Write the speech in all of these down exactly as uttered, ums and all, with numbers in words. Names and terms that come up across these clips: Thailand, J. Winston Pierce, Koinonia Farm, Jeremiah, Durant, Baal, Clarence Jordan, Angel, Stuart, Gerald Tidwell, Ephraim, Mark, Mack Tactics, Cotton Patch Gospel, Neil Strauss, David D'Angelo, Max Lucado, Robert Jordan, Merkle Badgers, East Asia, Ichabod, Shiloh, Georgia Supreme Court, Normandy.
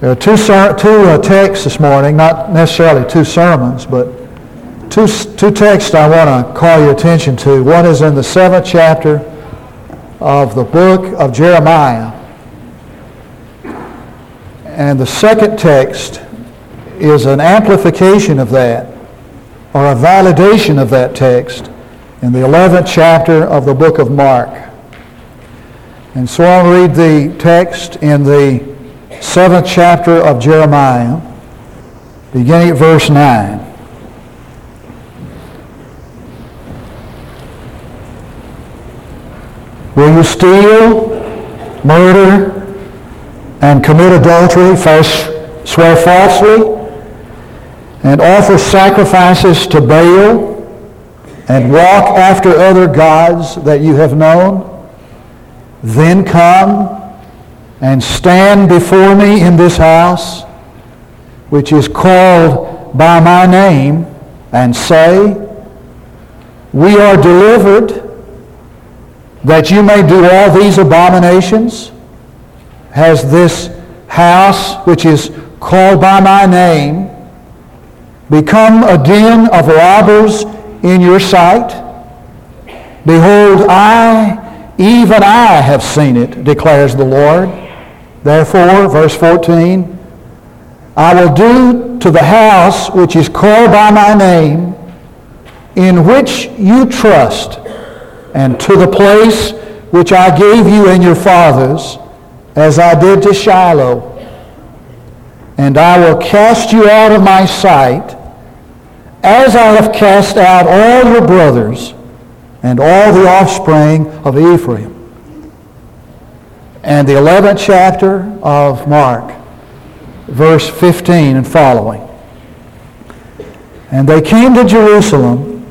There are two ser- two uh, texts this morning, not necessarily two sermons, but two two texts I want to call your attention to. One is in the seventh chapter of the book of Jeremiah. And the second text is an amplification of that, or a validation of that text, in the eleventh chapter of the book of Mark. And so I'll read the text in the seventh chapter of Jeremiah, beginning at verse nine. Will you steal, murder, and commit adultery, false, swear falsely, and offer sacrifices to Baal, and walk after other gods that you have known? Then come and stand before me in this house, which is called by my name, and say, we are delivered, that you may do all these abominations? Has this house, which is called by my name, become a den of robbers in your sight? Behold, I, even I have seen it, declares the Lord. Therefore, verse fourteen, I will do to the house which is called by my name, in which you trust, and to the place which I gave you and your fathers, as I did to Shiloh. And I will cast you out of my sight, as I have cast out all your brothers and all the offspring of Ephraim. And the eleventh chapter of Mark, verse fifteen and following. And they came to Jerusalem,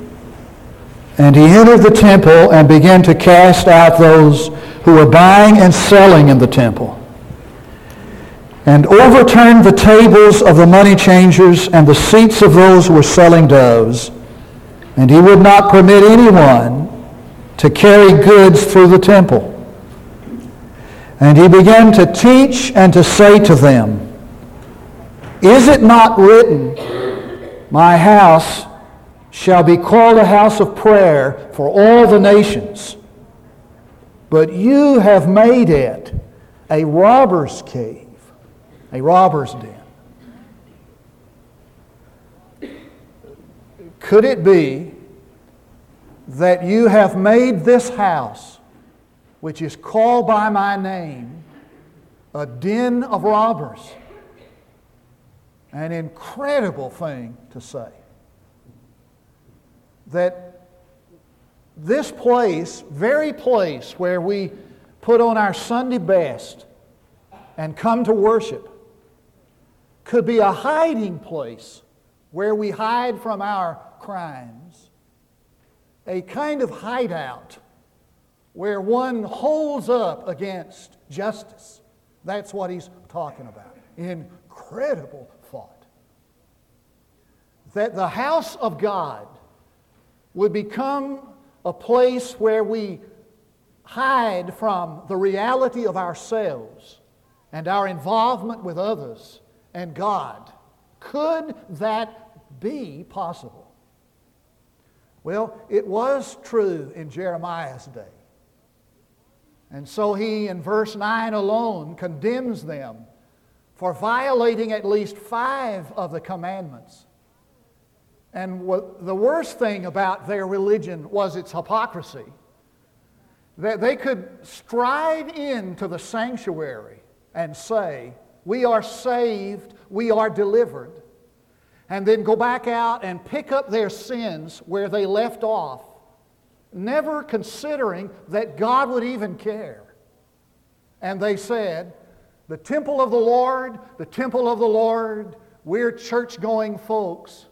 and he entered the temple and began to cast out those who were buying and selling in the temple, and overturned the tables of the money changers and the seats of those who were selling doves. And he would not permit anyone to carry goods through the temple. And he began to teach and to say to them, is it not written, my house shall be called a house of prayer for all the nations, but you have made it a robber's cave, a robber's den. Could it be that you have made this house, which is called by my name, a den of robbers? An incredible thing to say. That this place, very place where we put on our Sunday best and come to worship, could be a hiding place where we hide from our crimes, a kind of hideout where one holds up against justice. That's what he's talking about. Incredible thought. That the house of God would become a place where we hide from the reality of ourselves and our involvement with others and God. Could that be possible? Well, it was true in Jeremiah's day. And so he, in verse nine alone, condemns them for violating at least five of the commandments. And the worst thing about their religion was its hypocrisy. That they could stride into the sanctuary and say, we are saved, we are delivered. And then go back out and pick up their sins where they left off, never considering that God would even care. And they said, the temple of the Lord, the temple of the Lord, we're church-going folks.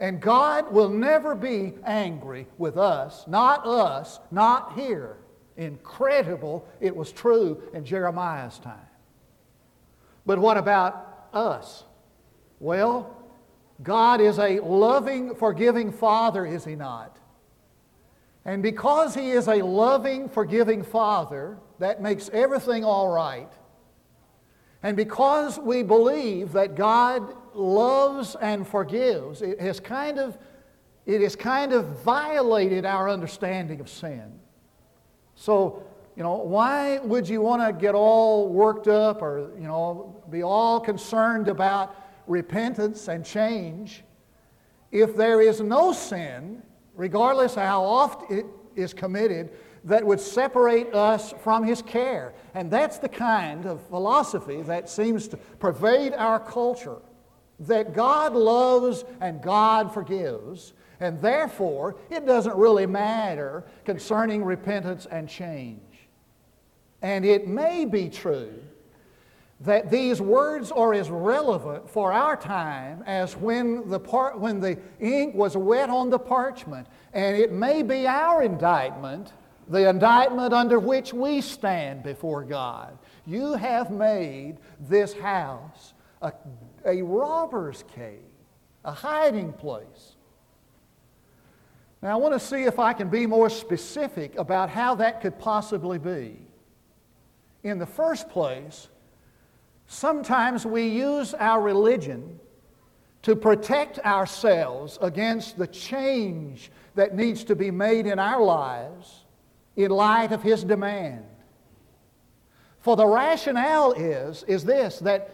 And God will never be angry with us, not us, not here. Incredible, it was true in Jeremiah's time. But what about us? Well, God is a loving, forgiving Father, is He not? And because He is a loving, forgiving Father, that makes everything all right. And because we believe that God loves and forgives, it has kind of, it has kind of violated our understanding of sin. So, you know, why would you want to get all worked up or, you know, be all concerned about repentance and change if there is no sin, regardless of how often it is committed, that would separate us from His care? And that's the kind of philosophy that seems to pervade our culture, that God loves and God forgives, and therefore it doesn't really matter concerning repentance and change. And it may be true that these words are as relevant for our time as when the par- when the ink was wet on the parchment, and it may be our indictment, the indictment under which we stand before God. You have made this house a, a robber's cave, a hiding place. Now I want to see if I can be more specific about how that could possibly be. In the first place, sometimes we use our religion to protect ourselves against the change that needs to be made in our lives in light of His demand. For the rationale is, is this, that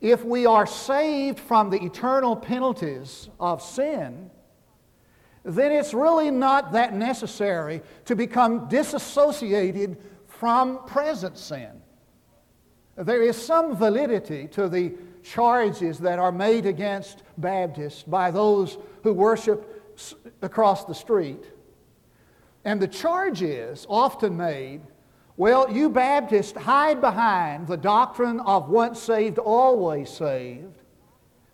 if we are saved from the eternal penalties of sin, then it's really not that necessary to become disassociated from present sin. There is some validity to the charges that are made against Baptists by those who worship across the street. And the charge is often made, well, you Baptists hide behind the doctrine of once saved, always saved.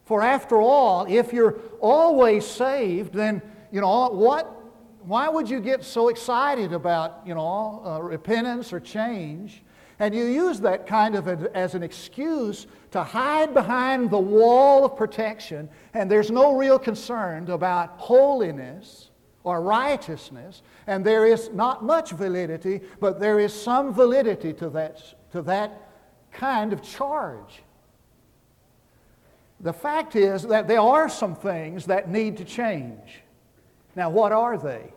For after all, if you're always saved, then, you know, what? Why would you get so excited about, you know, uh, repentance or change? And you use that kind of a, as an excuse to hide behind the wall of protection, and there's no real concern about holiness or righteousness, and there is not much validity, but there is some validity to that, to that kind of charge. The fact is that there are some things that need to change. Now, what are they?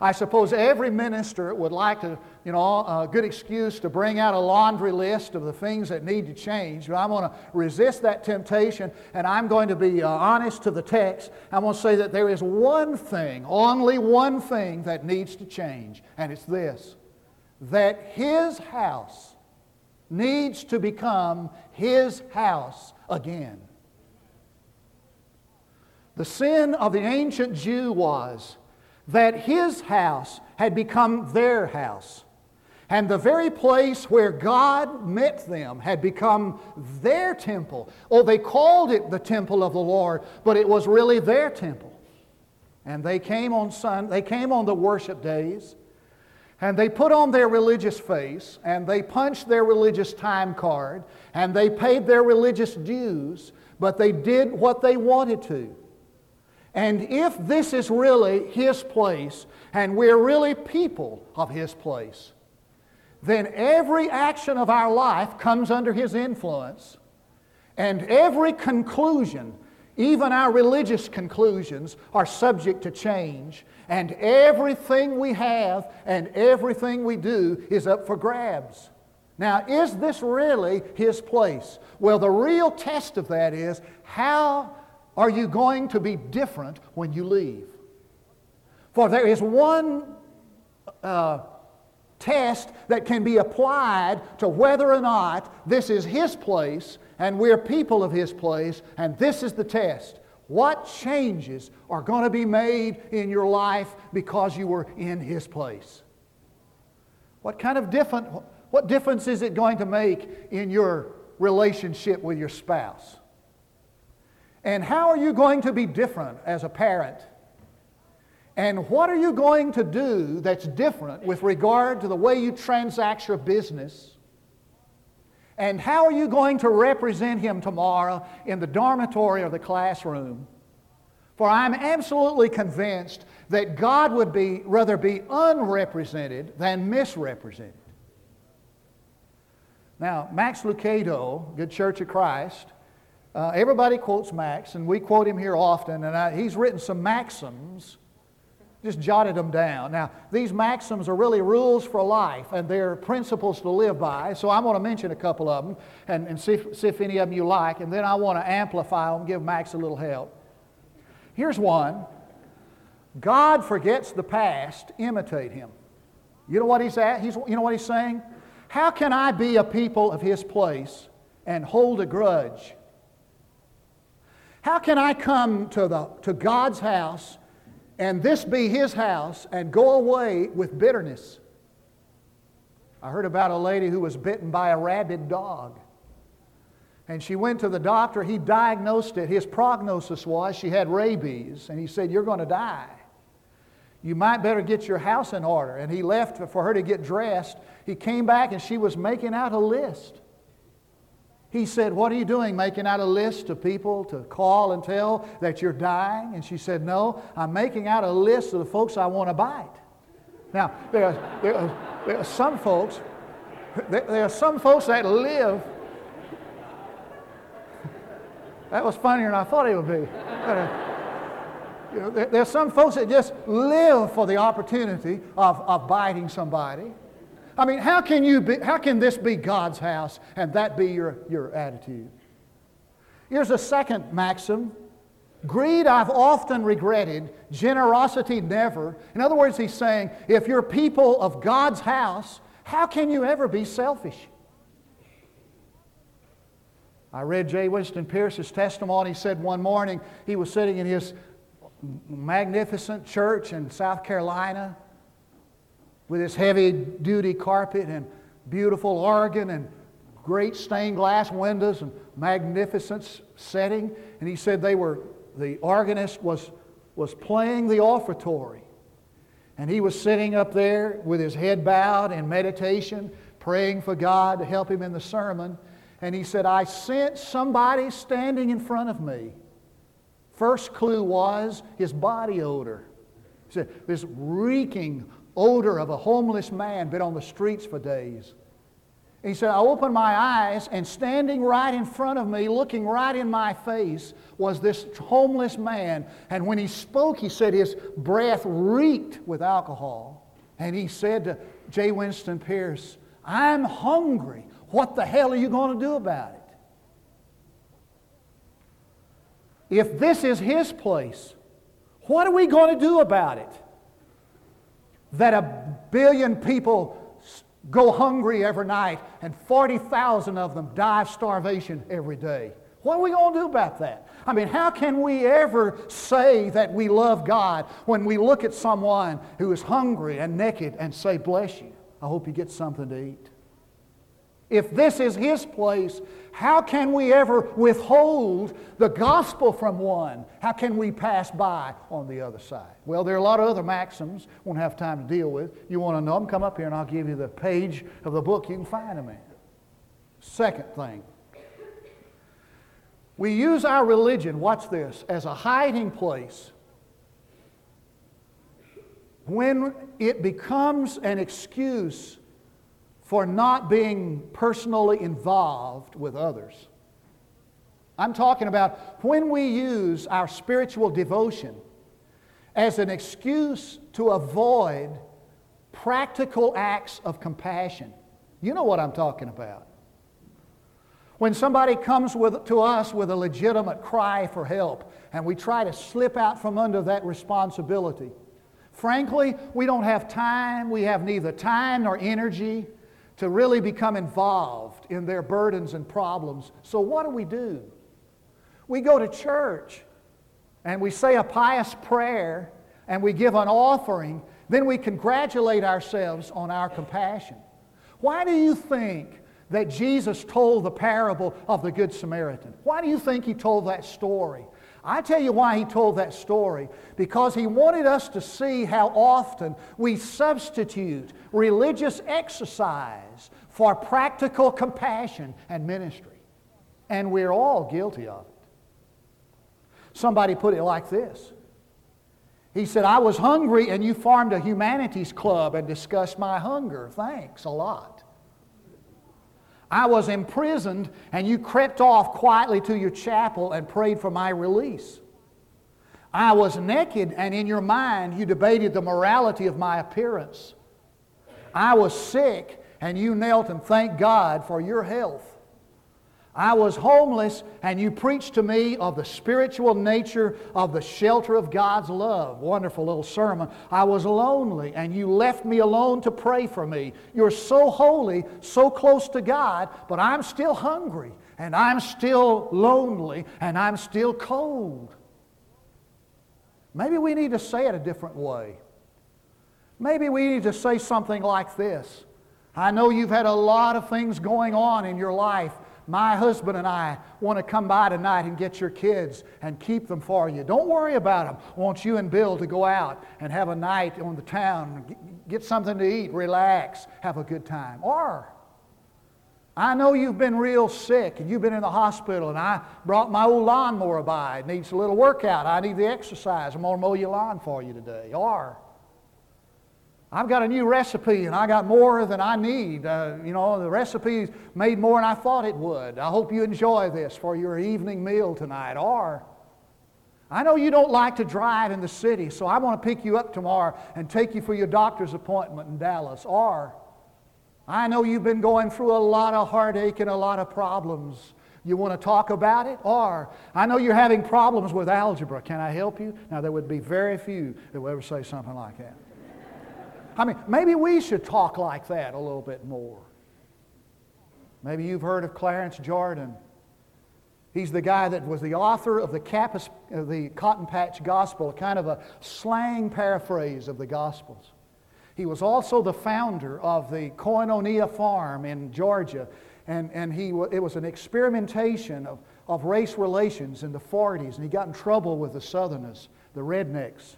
I suppose every minister would like to, you know, a good excuse to bring out a laundry list of the things that need to change. But I'm going to resist that temptation, and I'm going to be uh, honest to the text. I'm going to say that there is one thing, only one thing that needs to change, and it's this, that His house needs to become His house again. The sin of the ancient Jew was that his house had become their house, and the very place where God met them had become their temple. Oh, they called it the temple of the Lord, but it was really their temple. And they came on Sunday, they came on the worship days, and they put on their religious face, and they punched their religious time card, and they paid their religious dues, but they did what they wanted to. And if this is really His place, and we're really people of His place, then every action of our life comes under His influence, and every conclusion, even our religious conclusions, are subject to change, and everything we have and everything we do is up for grabs. Now, is this really His place? Well, the real test of that is, how are you going to be different when you leave? For there is one uh, test that can be applied to whether or not this is His place and we're people of His place, and this is the test. What changes are going to be made in your life because you were in His place? What kind of different, what difference is it going to make in your relationship with your spouse? And how are you going to be different as a parent? And what are you going to do that's different with regard to the way you transact your business? And how are you going to represent Him tomorrow in the dormitory or the classroom? For I'm absolutely convinced that God would be rather be unrepresented than misrepresented. Now, Max Lucado, Good Church of Christ, uh, everybody quotes Max, and we quote him here often, and I, he's written some maxims, just jotted them down. Now, these maxims are really rules for life, and they're principles to live by, so I'm going to mention a couple of them, and, and see, if, see if any of them you like, and then I want to amplify them, give Max a little help. Here's one. God forgets the past, imitate him. You know what he's at? He's, you know what he's saying? How can I be a people of his place and hold a grudge? How can I come to, the, to God's house and this be his house and go away with bitterness? I heard about a lady who was bitten by a rabid dog. And she went to the doctor. He diagnosed it. His prognosis was she had rabies. And he said, you're going to die. You might better get your house in order. And he left for her to get dressed. He came back and she was making out a list. He said, what are you doing, making out a list of people to call and tell that you're dying? And she said, no, I'm making out a list of the folks I want to bite. Now, there are, there are, there are some folks, there, there are some folks that live. That was funnier than I thought it would be. You know, there, there are some folks that just live for the opportunity of, of biting somebody. I mean, how can you be, how can this be God's house and that be your, your attitude? Here's a second maxim. Greed I've often regretted, generosity never. In other words, he's saying, if you're people of God's house, how can you ever be selfish? I read J. Winston Pierce's testimony. He said one morning he was sitting in his magnificent church in South Carolina with his heavy-duty carpet and beautiful organ and great stained glass windows and magnificent setting. And he said they were, the organist was, was playing the offertory. And he was sitting up there with his head bowed in meditation, praying for God to help him in the sermon. And he said, I sensed somebody standing in front of me. First clue was his body odor. He said, this reeking odor of a homeless man been on the streets for days. And he said, I opened my eyes and standing right in front of me, looking right in my face, was this homeless man. And when he spoke, he said his breath reeked with alcohol. And he said to J. Winston Pierce, I'm hungry. What the hell are you going to do about it? If this is his place, what are we going to do about it? That a billion people go hungry every night and forty thousand of them die of starvation every day. What are we going to do about that? I mean, how can we ever say that we love God when we look at someone who is hungry and naked and say, bless you, I hope you get something to eat? If this is his place, how can we ever withhold the gospel from one? How can we pass by on the other side? Well, there are a lot of other maxims we won't have time to deal with. You want to know them? Come up here and I'll give you the page of the book you can find them in. Second thing. We use our religion, watch this, as a hiding place when it becomes an excuse for not being personally involved with others. I'm talking about when we use our spiritual devotion as an excuse to avoid practical acts of compassion. You know what I'm talking about. When somebody comes with, to us with a legitimate cry for help and we try to slip out from under that responsibility, frankly, we don't have time, we have neither time nor energy to really become involved in their burdens and problems. So what do we do? We go to church and we say a pious prayer and we give an offering, then we congratulate ourselves on our compassion. Why do you think that Jesus told the parable of the Good Samaritan? Why do you think he told that story? I tell you why he told that story. Because he wanted us to see how often we substitute religious exercise for practical compassion and ministry. And we're all guilty of it. Somebody put it like this. He said, I was hungry and you formed a humanities club and discussed my hunger. Thanks a lot. I was imprisoned, and you crept off quietly to your chapel and prayed for my release. I was naked, and in your mind you debated the morality of my appearance. I was sick, and you knelt and thanked God for your health. I was homeless, and you preached to me of the spiritual nature of the shelter of God's love. Wonderful little sermon. I was lonely, and you left me alone to pray for me. You're so holy, so close to God, but I'm still hungry, and I'm still lonely, and I'm still cold. Maybe we need to say it a different way. Maybe we need to say something like this. I know you've had a lot of things going on in your life. My husband and I want to come by tonight and get your kids and keep them for you. Don't worry about them. I want you and Bill to go out and have a night on the town, get something to eat, relax, have a good time. Or, I know you've been real sick and you've been in the hospital, and I brought my old lawnmower by. It needs a little workout. I need the exercise. I'm going to mow your lawn for you today. Or, I've got a new recipe, and I got more than I need. Uh, you know, the recipe's made more than I thought it would. I hope you enjoy this for your evening meal tonight. Or, I know you don't like to drive in the city, so I want to pick you up tomorrow and take you for your doctor's appointment in Dallas. Or, I know you've been going through a lot of heartache and a lot of problems. You want to talk about it? Or, I know you're having problems with algebra. Can I help you? Now, there would be very few that would ever say something like that. I mean, maybe we should talk like that a little bit more. Maybe you've heard of Clarence Jordan. He's the guy that was the author of the, Capis, uh, the Cotton Patch Gospel, kind of a slang paraphrase of the Gospels. He was also the founder of the Koinonia Farm in Georgia, and, and he w- it was an experimentation of, of race relations in the forties, and he got in trouble with the Southerners, the rednecks.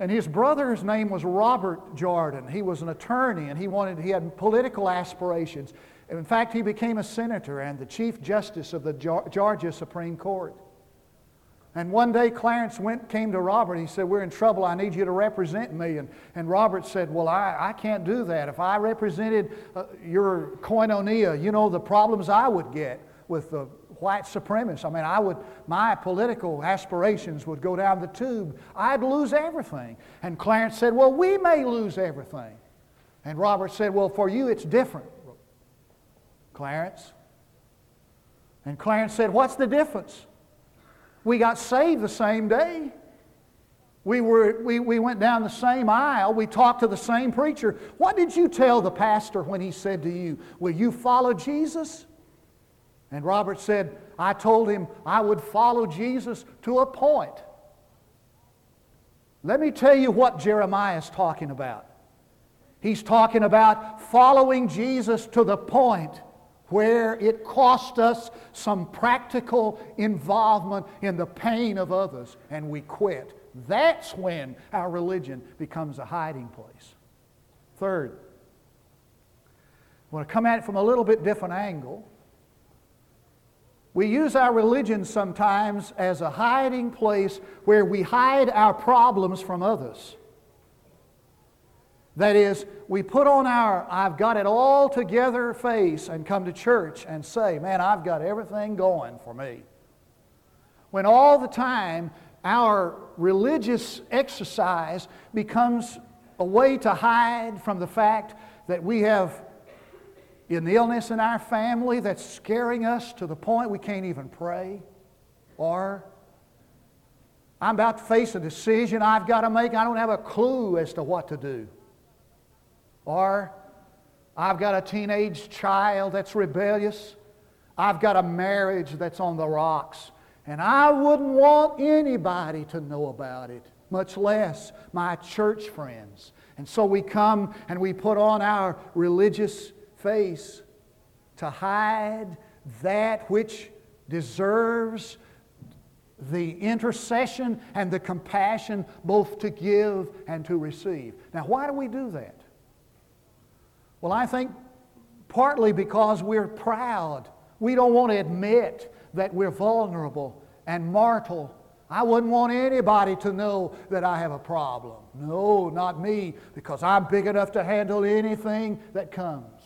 And his brother's name was Robert Jordan. He was an attorney, and he wanted he had political aspirations. And in fact, he became a senator and the Chief Justice of the Georgia Supreme Court. And one day, Clarence went came to Robert. He said, "We're in trouble. I need you to represent me." And, and Robert said, "Well, I, I can't do that. If I represented uh, your Koinonia, you know the problems I would get with the white supremacists. I mean, I would, my political aspirations would go down the tube. I'd lose everything." And Clarence said, "Well, we may lose everything." And Robert said, "Well, for you it's different, Clarence." And Clarence said, "What's the difference? We got saved the same day. We were, we, we went down the same aisle. We talked to the same preacher. What did you tell the pastor when he said to you, 'Will you follow Jesus?'" And Robert said, "I told him I would follow Jesus to a point." Let me tell you what Jeremiah's talking about. He's talking about following Jesus to the point where it cost us some practical involvement in the pain of others, and we quit. That's when our religion becomes a hiding place. Third, I want to come at it from a little bit different angle. We use our religion sometimes as a hiding place where we hide our problems from others. That is, we put on our "I've got it all together" face and come to church and say, "Man, I've got everything going for me." When all the time our religious exercise becomes a way to hide from the fact that we have an illness in our family that's scaring us to the point we can't even pray. Or, I'm about to face a decision I've got to make. I don't have a clue as to what to do. Or, I've got a teenage child that's rebellious. I've got a marriage that's on the rocks. And I wouldn't want anybody to know about it, much less my church friends. And so we come and we put on our religious face to hide that which deserves the intercession and the compassion both to give and to receive. Now, why do we do that? Well, I think partly because we're proud. We don't want to admit that we're vulnerable and mortal. I wouldn't want anybody to know that I have a problem. No, not me, because I'm big enough to handle anything that comes.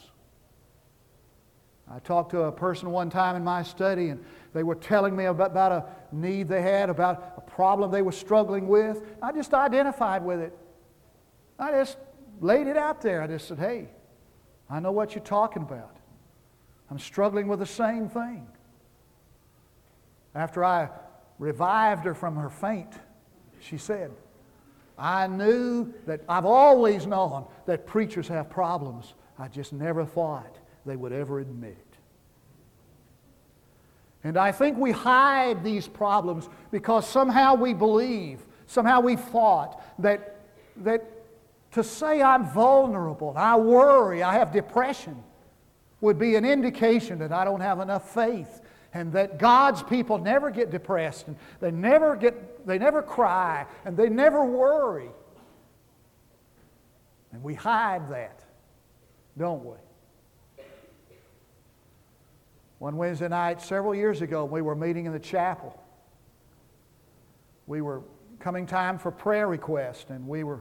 I talked to a person one time in my study, and they were telling me about, about a need they had, about a problem they were struggling with. I just identified with it. I just laid it out there. I just said, hey, I know what you're talking about. I'm struggling with the same thing. After I revived her from her faint, she said, I knew that I've always known that preachers have problems. I just never thought they would ever admit it. And I think we hide these problems because somehow we believe, somehow we thought that, that to say I'm vulnerable, I worry, I have depression, would be an indication that I don't have enough faith, and that God's people never get depressed, and they never get, they never cry, and they never worry. And we hide that, don't we? One Wednesday night several years ago, we were meeting in the chapel. We were coming time for prayer requests, and we were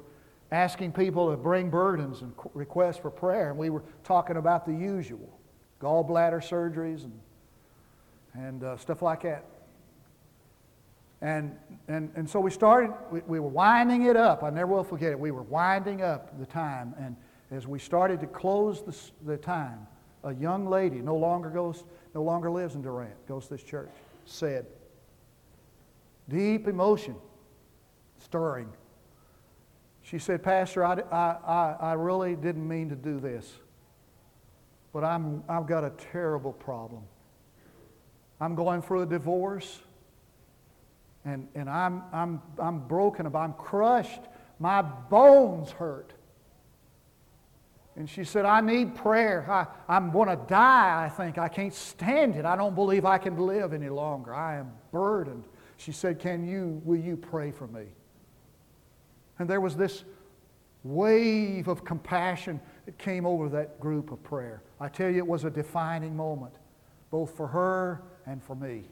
asking people to bring burdens and requests for prayer, and we were talking about the usual, gallbladder surgeries and and uh, stuff like that. And and and so we started, we, we were winding it up. I never will forget it. We were winding up the time, and as we started to close the, the time, a young lady, no longer goes, no longer lives in Durant, goes to this church, said, deep emotion, stirring. She said, Pastor, I, I, I really didn't mean to do this, but I'm, I've got a terrible problem. I'm going through a divorce, and, and I'm, I'm, I'm broken up, I'm crushed, my bones hurt. And she said, I need prayer. I, I'm going to die, I think. I can't stand it. I don't believe I can live any longer. I am burdened. She said, Can you, will you pray for me? And there was this wave of compassion that came over that group of prayer. I tell you, it was a defining moment, both for her and for me,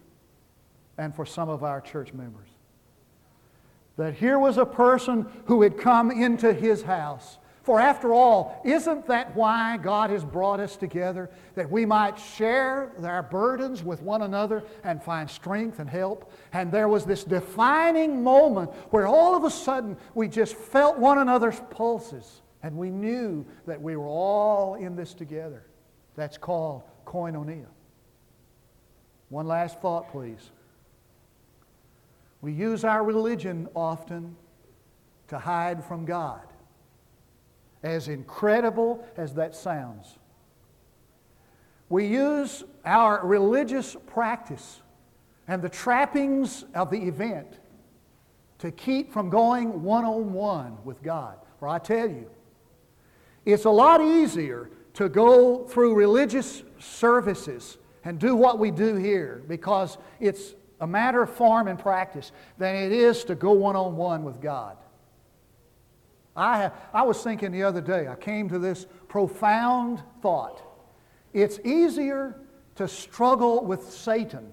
and for some of our church members. That here was a person who had come into his house. For after all, isn't that why God has brought us together? That we might share our burdens with one another and find strength and help. And there was this defining moment where all of a sudden we just felt one another's pulses, and we knew that we were all in this together. That's called koinonia. One last thought, please. We use our religion often to hide from God. As incredible as that sounds, we use our religious practice and the trappings of the event to keep from going one-on-one with God. For I tell you, it's a lot easier to go through religious services and do what we do here, because it's a matter of form and practice, than it is to go one-on-one with God. I, have, I was thinking the other day, I came to this profound thought. It's easier to struggle with Satan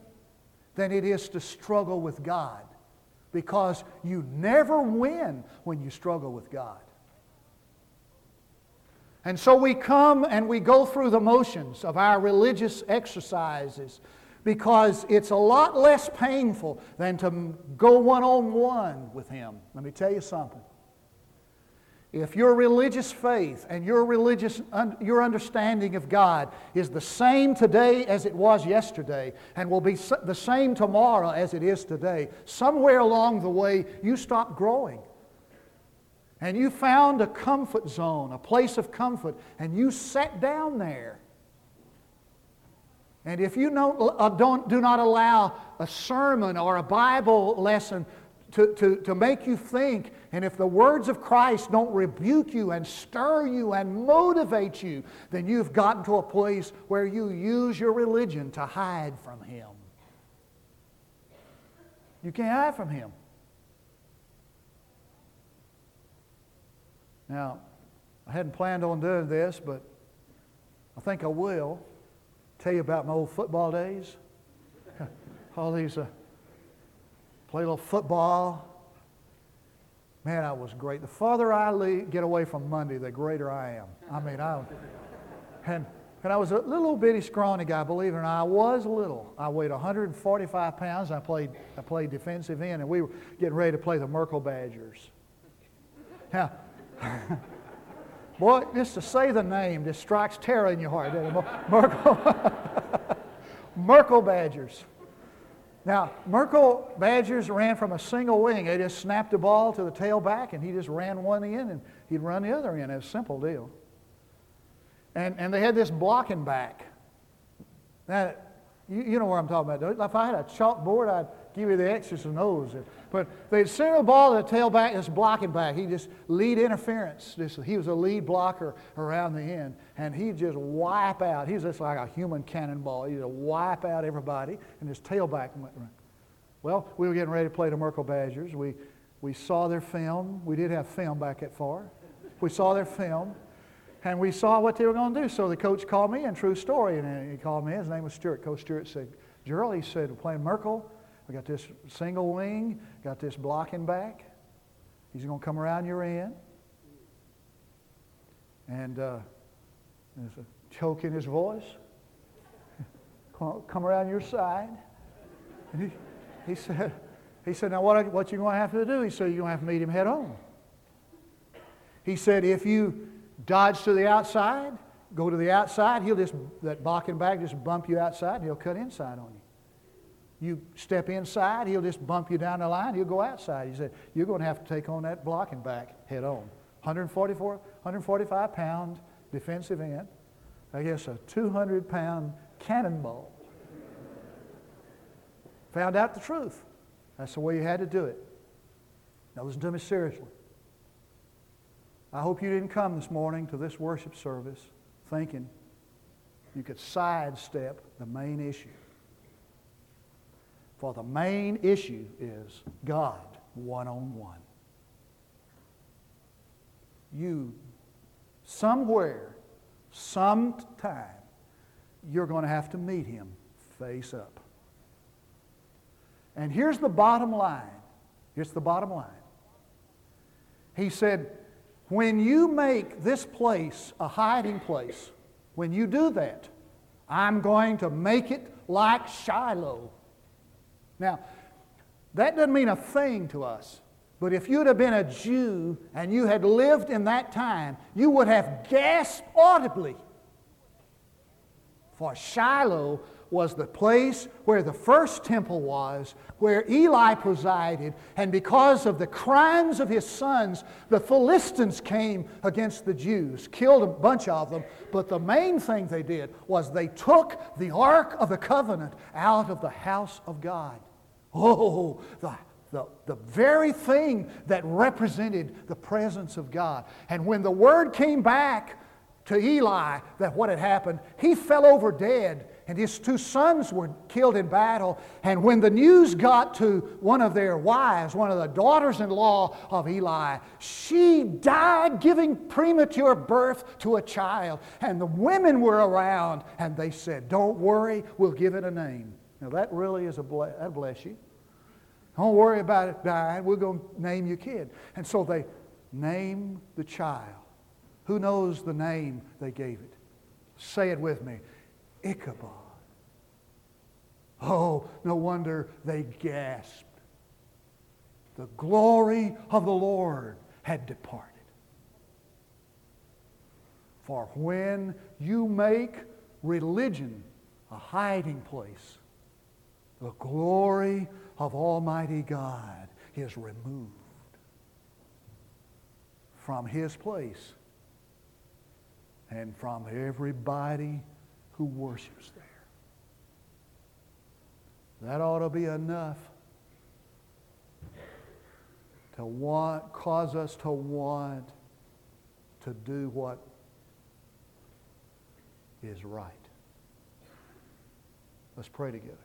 than it is to struggle with God, because you never win when you struggle with God. And so we come and we go through the motions of our religious exercises, because it's a lot less painful than to go one-on-one with Him. Let me tell you something. If your religious faith and your religious un- your understanding of God is the same today as it was yesterday, and will be so- the same tomorrow as it is today, somewhere along the way you stop growing. And you found a comfort zone, a place of comfort, and you sat down there. And if you don't, uh, don't, do not allow a sermon or a Bible lesson To, to, to make you think, and if the words of Christ don't rebuke you and stir you and motivate you, then you've gotten to a place where you use your religion to hide from Him. You can't hide from Him. Now, I hadn't planned on doing this, but I think I will tell you about my old football days. All these... Uh, Play a little football. Man, I was great. The farther I leave, get away from Monday, the greater I am. I mean, I and And I was a little bitty scrawny guy, believe it or not. I was little. I weighed one hundred forty-five pounds. I played I played defensive end, and we were getting ready to play the Merkle Badgers. Now, boy, just to say the name just strikes terror in your heart. Merkle, Merkle Badgers. Now, Merkle Badgers ran from a single wing. They just snapped the ball to the tailback, and he just ran one end, and he'd run the other end. It was a simple deal. And and they had this blocking back. Now, you, you know where I'm talking about. If I had a chalkboard, I'd give you the X's and O's. But they'd send the ball to the tailback, this blocking back. He'd just lead interference. Just, he was a lead blocker around the end. And he'd just wipe out. He was just like a human cannonball. He'd just wipe out everybody. And his tailback went right. Well, we were getting ready to play the Merkle Badgers. We, we saw their film. We did have film back at F A R. We saw their film. And we saw what they were going to do. So the coach called me, and true story, and he called me. His name was Stuart. Coach Stuart said, Gerald, he said, we're playing Merkle. We got this single wing, got this blocking back. He's going to come around your end. And uh, there's a choke in his voice. Come around your side. And he, he said, he said, now what, what you're going to have to do, he said, you're going to have to meet him head on. He said, if you dodge to the outside, go to the outside, he'll just, that blocking back just bump you outside, and he'll cut inside on you. You step inside, he'll just bump you down the line, he'll go outside. He said, you're going to have to take on that blocking back head on. one hundred forty-four, one hundred forty-five pound defensive end, I guess a two hundred pound cannonball. Found out the truth. That's the way you had to do it. Now listen to me seriously. I hope you didn't come this morning to this worship service thinking you could sidestep the main issue. For the main issue is God one-on-one. You, somewhere, sometime, you're going to have to meet Him face up. And here's the bottom line. Here's the bottom line. He said, when you make this place a hiding place, when you do that, I'm going to make it like Shiloh. Now, that doesn't mean a thing to us, but if you'd have been a Jew and you had lived in that time, you would have gasped audibly. For Shiloh was the place where the first temple was, where Eli presided, and because of the crimes of his sons, the Philistines came against the Jews, killed a bunch of them, but the main thing they did was they took the Ark of the Covenant out of the house of God. Oh, the The, the very thing that represented the presence of God. And when the word came back to Eli that what had happened, he fell over dead. And his two sons were killed in battle. And when the news got to one of their wives, one of the daughters-in-law of Eli, she died giving premature birth to a child. And the women were around, and they said, don't worry, we'll give it a name. Now that really is a bless, that'll bless you. Don't worry about it dying, we're going to name your kid. And so they named the child. Who knows the name they gave it? Say it with me. Ichabod. Oh, no wonder they gasped. The glory of the Lord had departed. For when you make religion a hiding place, the glory of Almighty God is removed from His place and from everybody who worships there. That ought to be enough to want, cause us to want to do what is right. Let's pray together.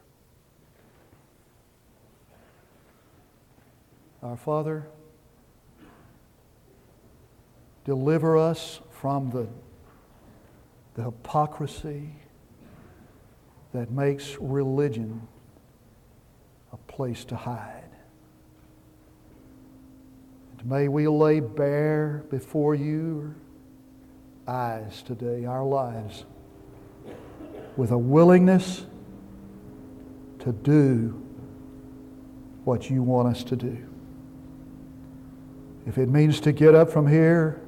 Our Father, deliver us from the, the hypocrisy that makes religion a place to hide. And may we lay bare before you our eyes today, our lives, with a willingness to do what you want us to do. If it means to get up from here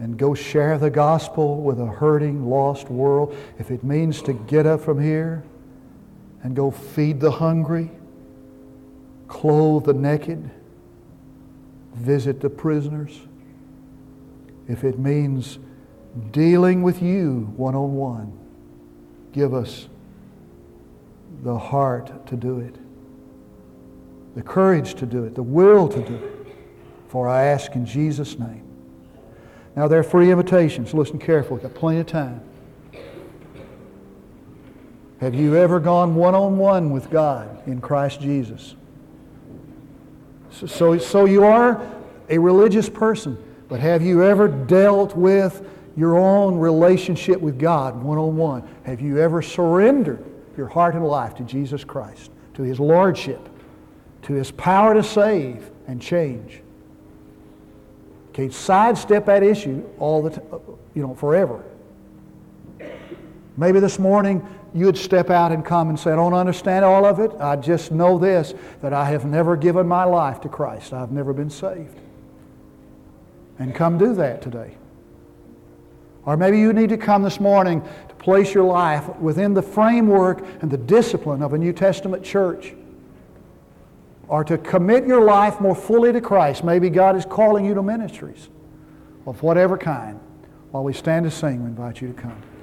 and go share the gospel with a hurting, lost world, if it means to get up from here and go feed the hungry, clothe the naked, visit the prisoners, if it means dealing with you one-on-one, give us the heart to do it, the courage to do it, the will to do it, for I ask in Jesus' name. Now, there are three invitations. Listen carefully. We've got plenty of time. Have you ever gone one-on-one with God in Christ Jesus? So, so, so you are a religious person, but have you ever dealt with your own relationship with God one-on-one? Have you ever surrendered your heart and life to Jesus Christ, to His Lordship, to His power to save and change? Okay, sidestep that issue all the t- you know, forever. Maybe this morning you would step out and come and say, I don't understand all of it. I just know this, that I have never given my life to Christ. I've never been saved. And come do that today. Or maybe you need to come this morning to place your life within the framework and the discipline of a New Testament church. Or to commit your life more fully to Christ. Maybe God is calling you to ministries of whatever kind. While we stand to sing, we invite you to come.